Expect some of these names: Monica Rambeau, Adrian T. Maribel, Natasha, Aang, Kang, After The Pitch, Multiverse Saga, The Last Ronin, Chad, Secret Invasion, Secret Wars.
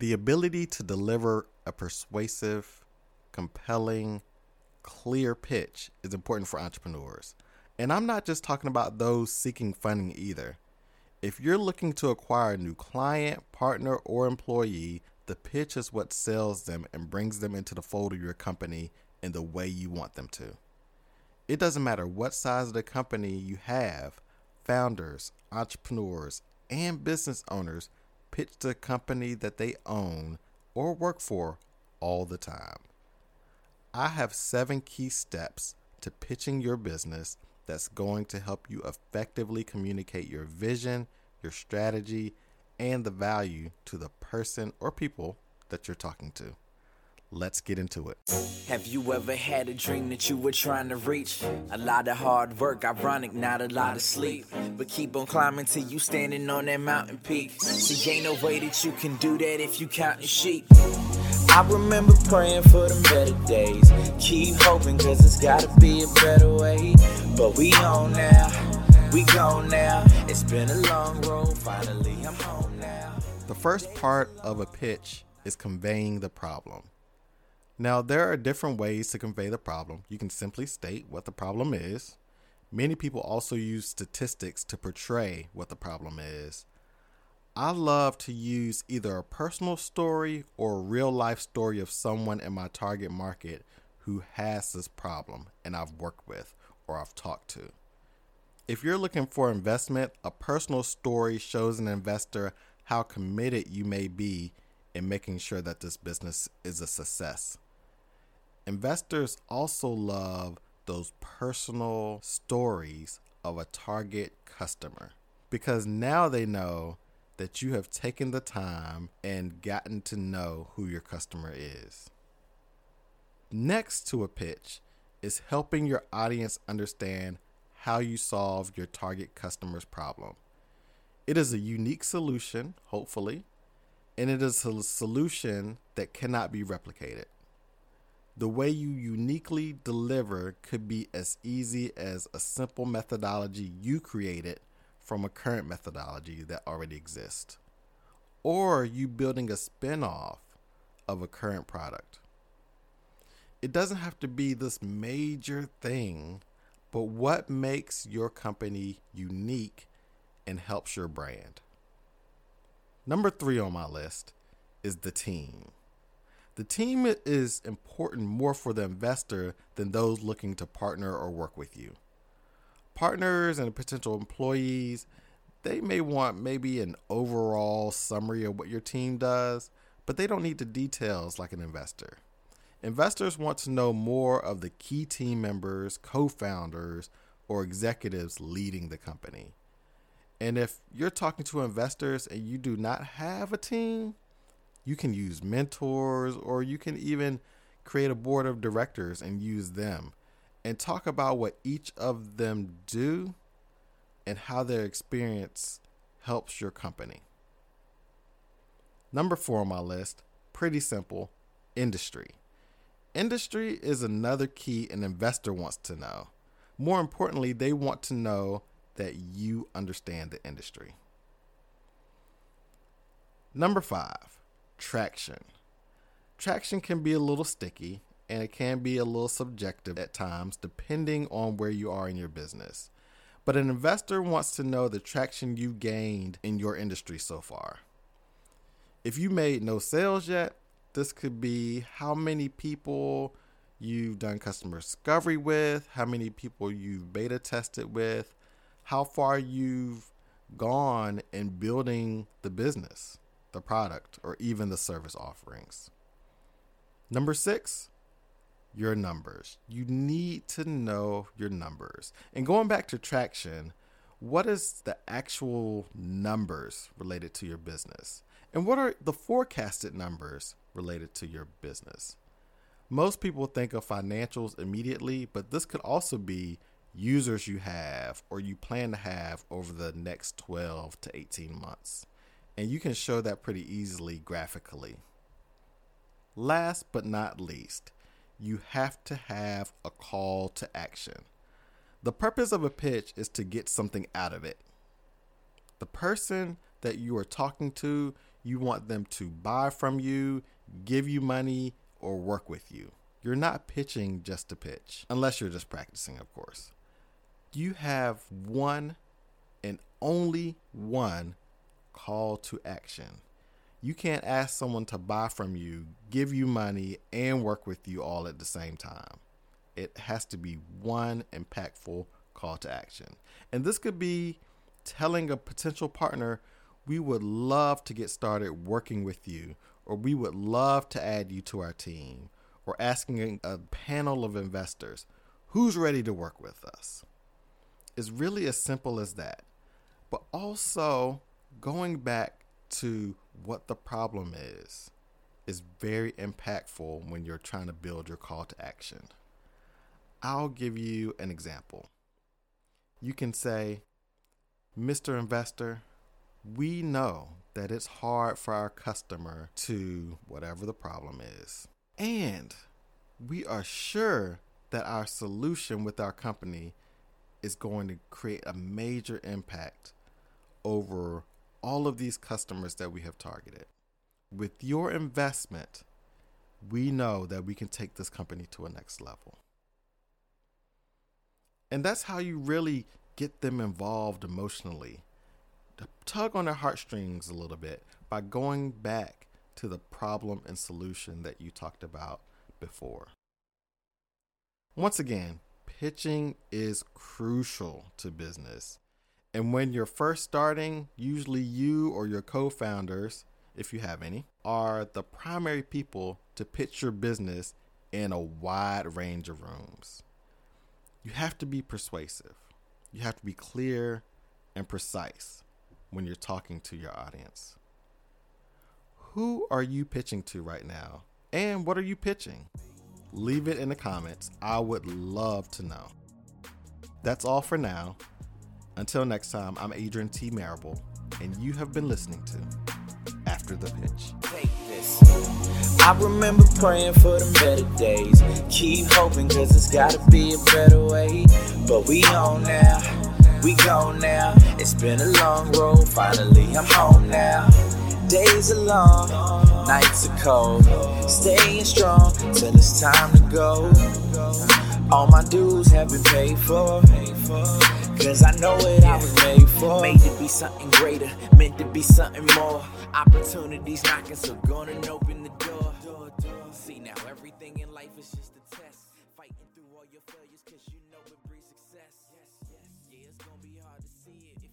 The ability to deliver a persuasive, compelling, clear pitch is important for entrepreneurs. And I'm not just talking about those seeking funding either. If you're looking to acquire a new client, partner, or employee, the pitch is what sells them and brings them into the fold of your company in the way you want them to. It doesn't matter what size of the company you have, founders, entrepreneurs, and business owners pitch the company that they own or work for all the time. I have 7 key steps to pitching your business that's going to help you effectively communicate your vision, your strategy, and the value to the person or people that you're talking to. Let's get into it. Have you ever had a dream that you were trying to reach? A lot of hard work, ironic, not a lot of sleep. But keep on climbing till you standing on that mountain peak. See, ain't no way that you can do that if you counting sheep. I remember praying for them better days. Keep hoping, cause it's gotta be a better way. But we on now, we gone now. It's been a long road, finally I'm home now. The first part of a pitch is conveying the problem. Now, there are different ways to convey the problem. You can simply state what the problem is. Many people also use statistics to portray what the problem is. I love to use either a personal story or a real-life story of someone in my target market who has this problem and I've worked with or I've talked to. If you're looking for investment, a personal story shows an investor how committed you may be in making sure that this business is a success. Investors also love those personal stories of a target customer because now they know that you have taken the time and gotten to know who your customer is. Next to a pitch is helping your audience understand how you solve your target customer's problem. It is a unique solution, hopefully, and it is a solution that cannot be replicated. The way you uniquely deliver could be as easy as a simple methodology you created from a current methodology that already exists, or you building a spin-off of a current product. It doesn't have to be this major thing, but what makes your company unique and helps your brand. Number 3 on my list is the team. The team is important more for the investor than those looking to partner or work with you. Partners and potential employees, they may want maybe an overall summary of what your team does, but they don't need the details like an investor. Investors want to know more of the key team members, co-founders, or executives leading the company. And if you're talking to investors and you do not have a team, you can use mentors, or you can even create a board of directors and use them and talk about what each of them do and how their experience helps your company. Number 4 on my list, pretty simple, industry. Industry is another key an investor wants to know. More importantly, they want to know that you understand the industry. Number 5, traction. Traction can be a little sticky and it can be a little subjective at times depending on where you are in your business. But an investor wants to know the traction you gained in your industry so far. If you made no sales yet, this could be how many people you've done customer discovery with, how many people you've beta tested with, how far you've gone in building the business, the product, or even the service offerings. Number 6, your numbers. You need to know your numbers. And going back to traction, what is the actual numbers related to your business? And what are the forecasted numbers related to your business? Most people think of financials immediately, but this could also be users you have or you plan to have over the next 12 to 18 months. And you can show that pretty easily graphically. Last but not least, you have to have a call to action. The purpose of a pitch is to get something out of it. The person that you are talking to, You want them to buy from you, give you money, or work with you. You're not pitching just to pitch, unless you're just practicing, of course. You have one and only one call to action. You can't ask someone to buy from you, give you money, and work with you all at the same time. It has to be one impactful call to action. And this could be telling a potential partner, we would love to get started working with you, or we would love to add you to our team, or asking a panel of investors, who's ready to work with us? It's really as simple as that. But also going back to what the problem is very impactful when you're trying to build your call to action. I'll give you an example. You can say, Mr. Investor, we know that it's hard for our customer to whatever the problem is. And we are sure that our solution with our company is going to create a major impact over all of these customers that we have targeted. With your investment, we know that we can take this company to a next level. And that's how you really get them involved emotionally. Tug on their heartstrings a little bit by going back to the problem and solution that you talked about before. Once again, pitching is crucial to business. And when you're first starting, usually you or your co-founders, if you have any, are the primary people to pitch your business in a wide range of rooms. You have to be persuasive. You have to be clear and precise when you're talking to your audience. Who are you pitching to right now? And what are you pitching? Leave it in the comments. I would love to know. That's all for now. Until next time, I'm Adrian T. Maribel, and you have been listening to After the Pitch. Take this. I remember praying for the better days. Keep hoping, cause it's gotta be a better way. But we on now. We gone now. It's been a long road. Finally, I'm home now. Days are long, nights are cold. Staying strong till it's time to go. All my dues have been paid for. Cause I know what I was made for. Made to be something greater, meant to be something more. Opportunities knocking, so gonna open the door. See now, everything in life is just a test. Fighting through all your failures, cause you know it breeds success. Yeah, it's gonna be hard to see it.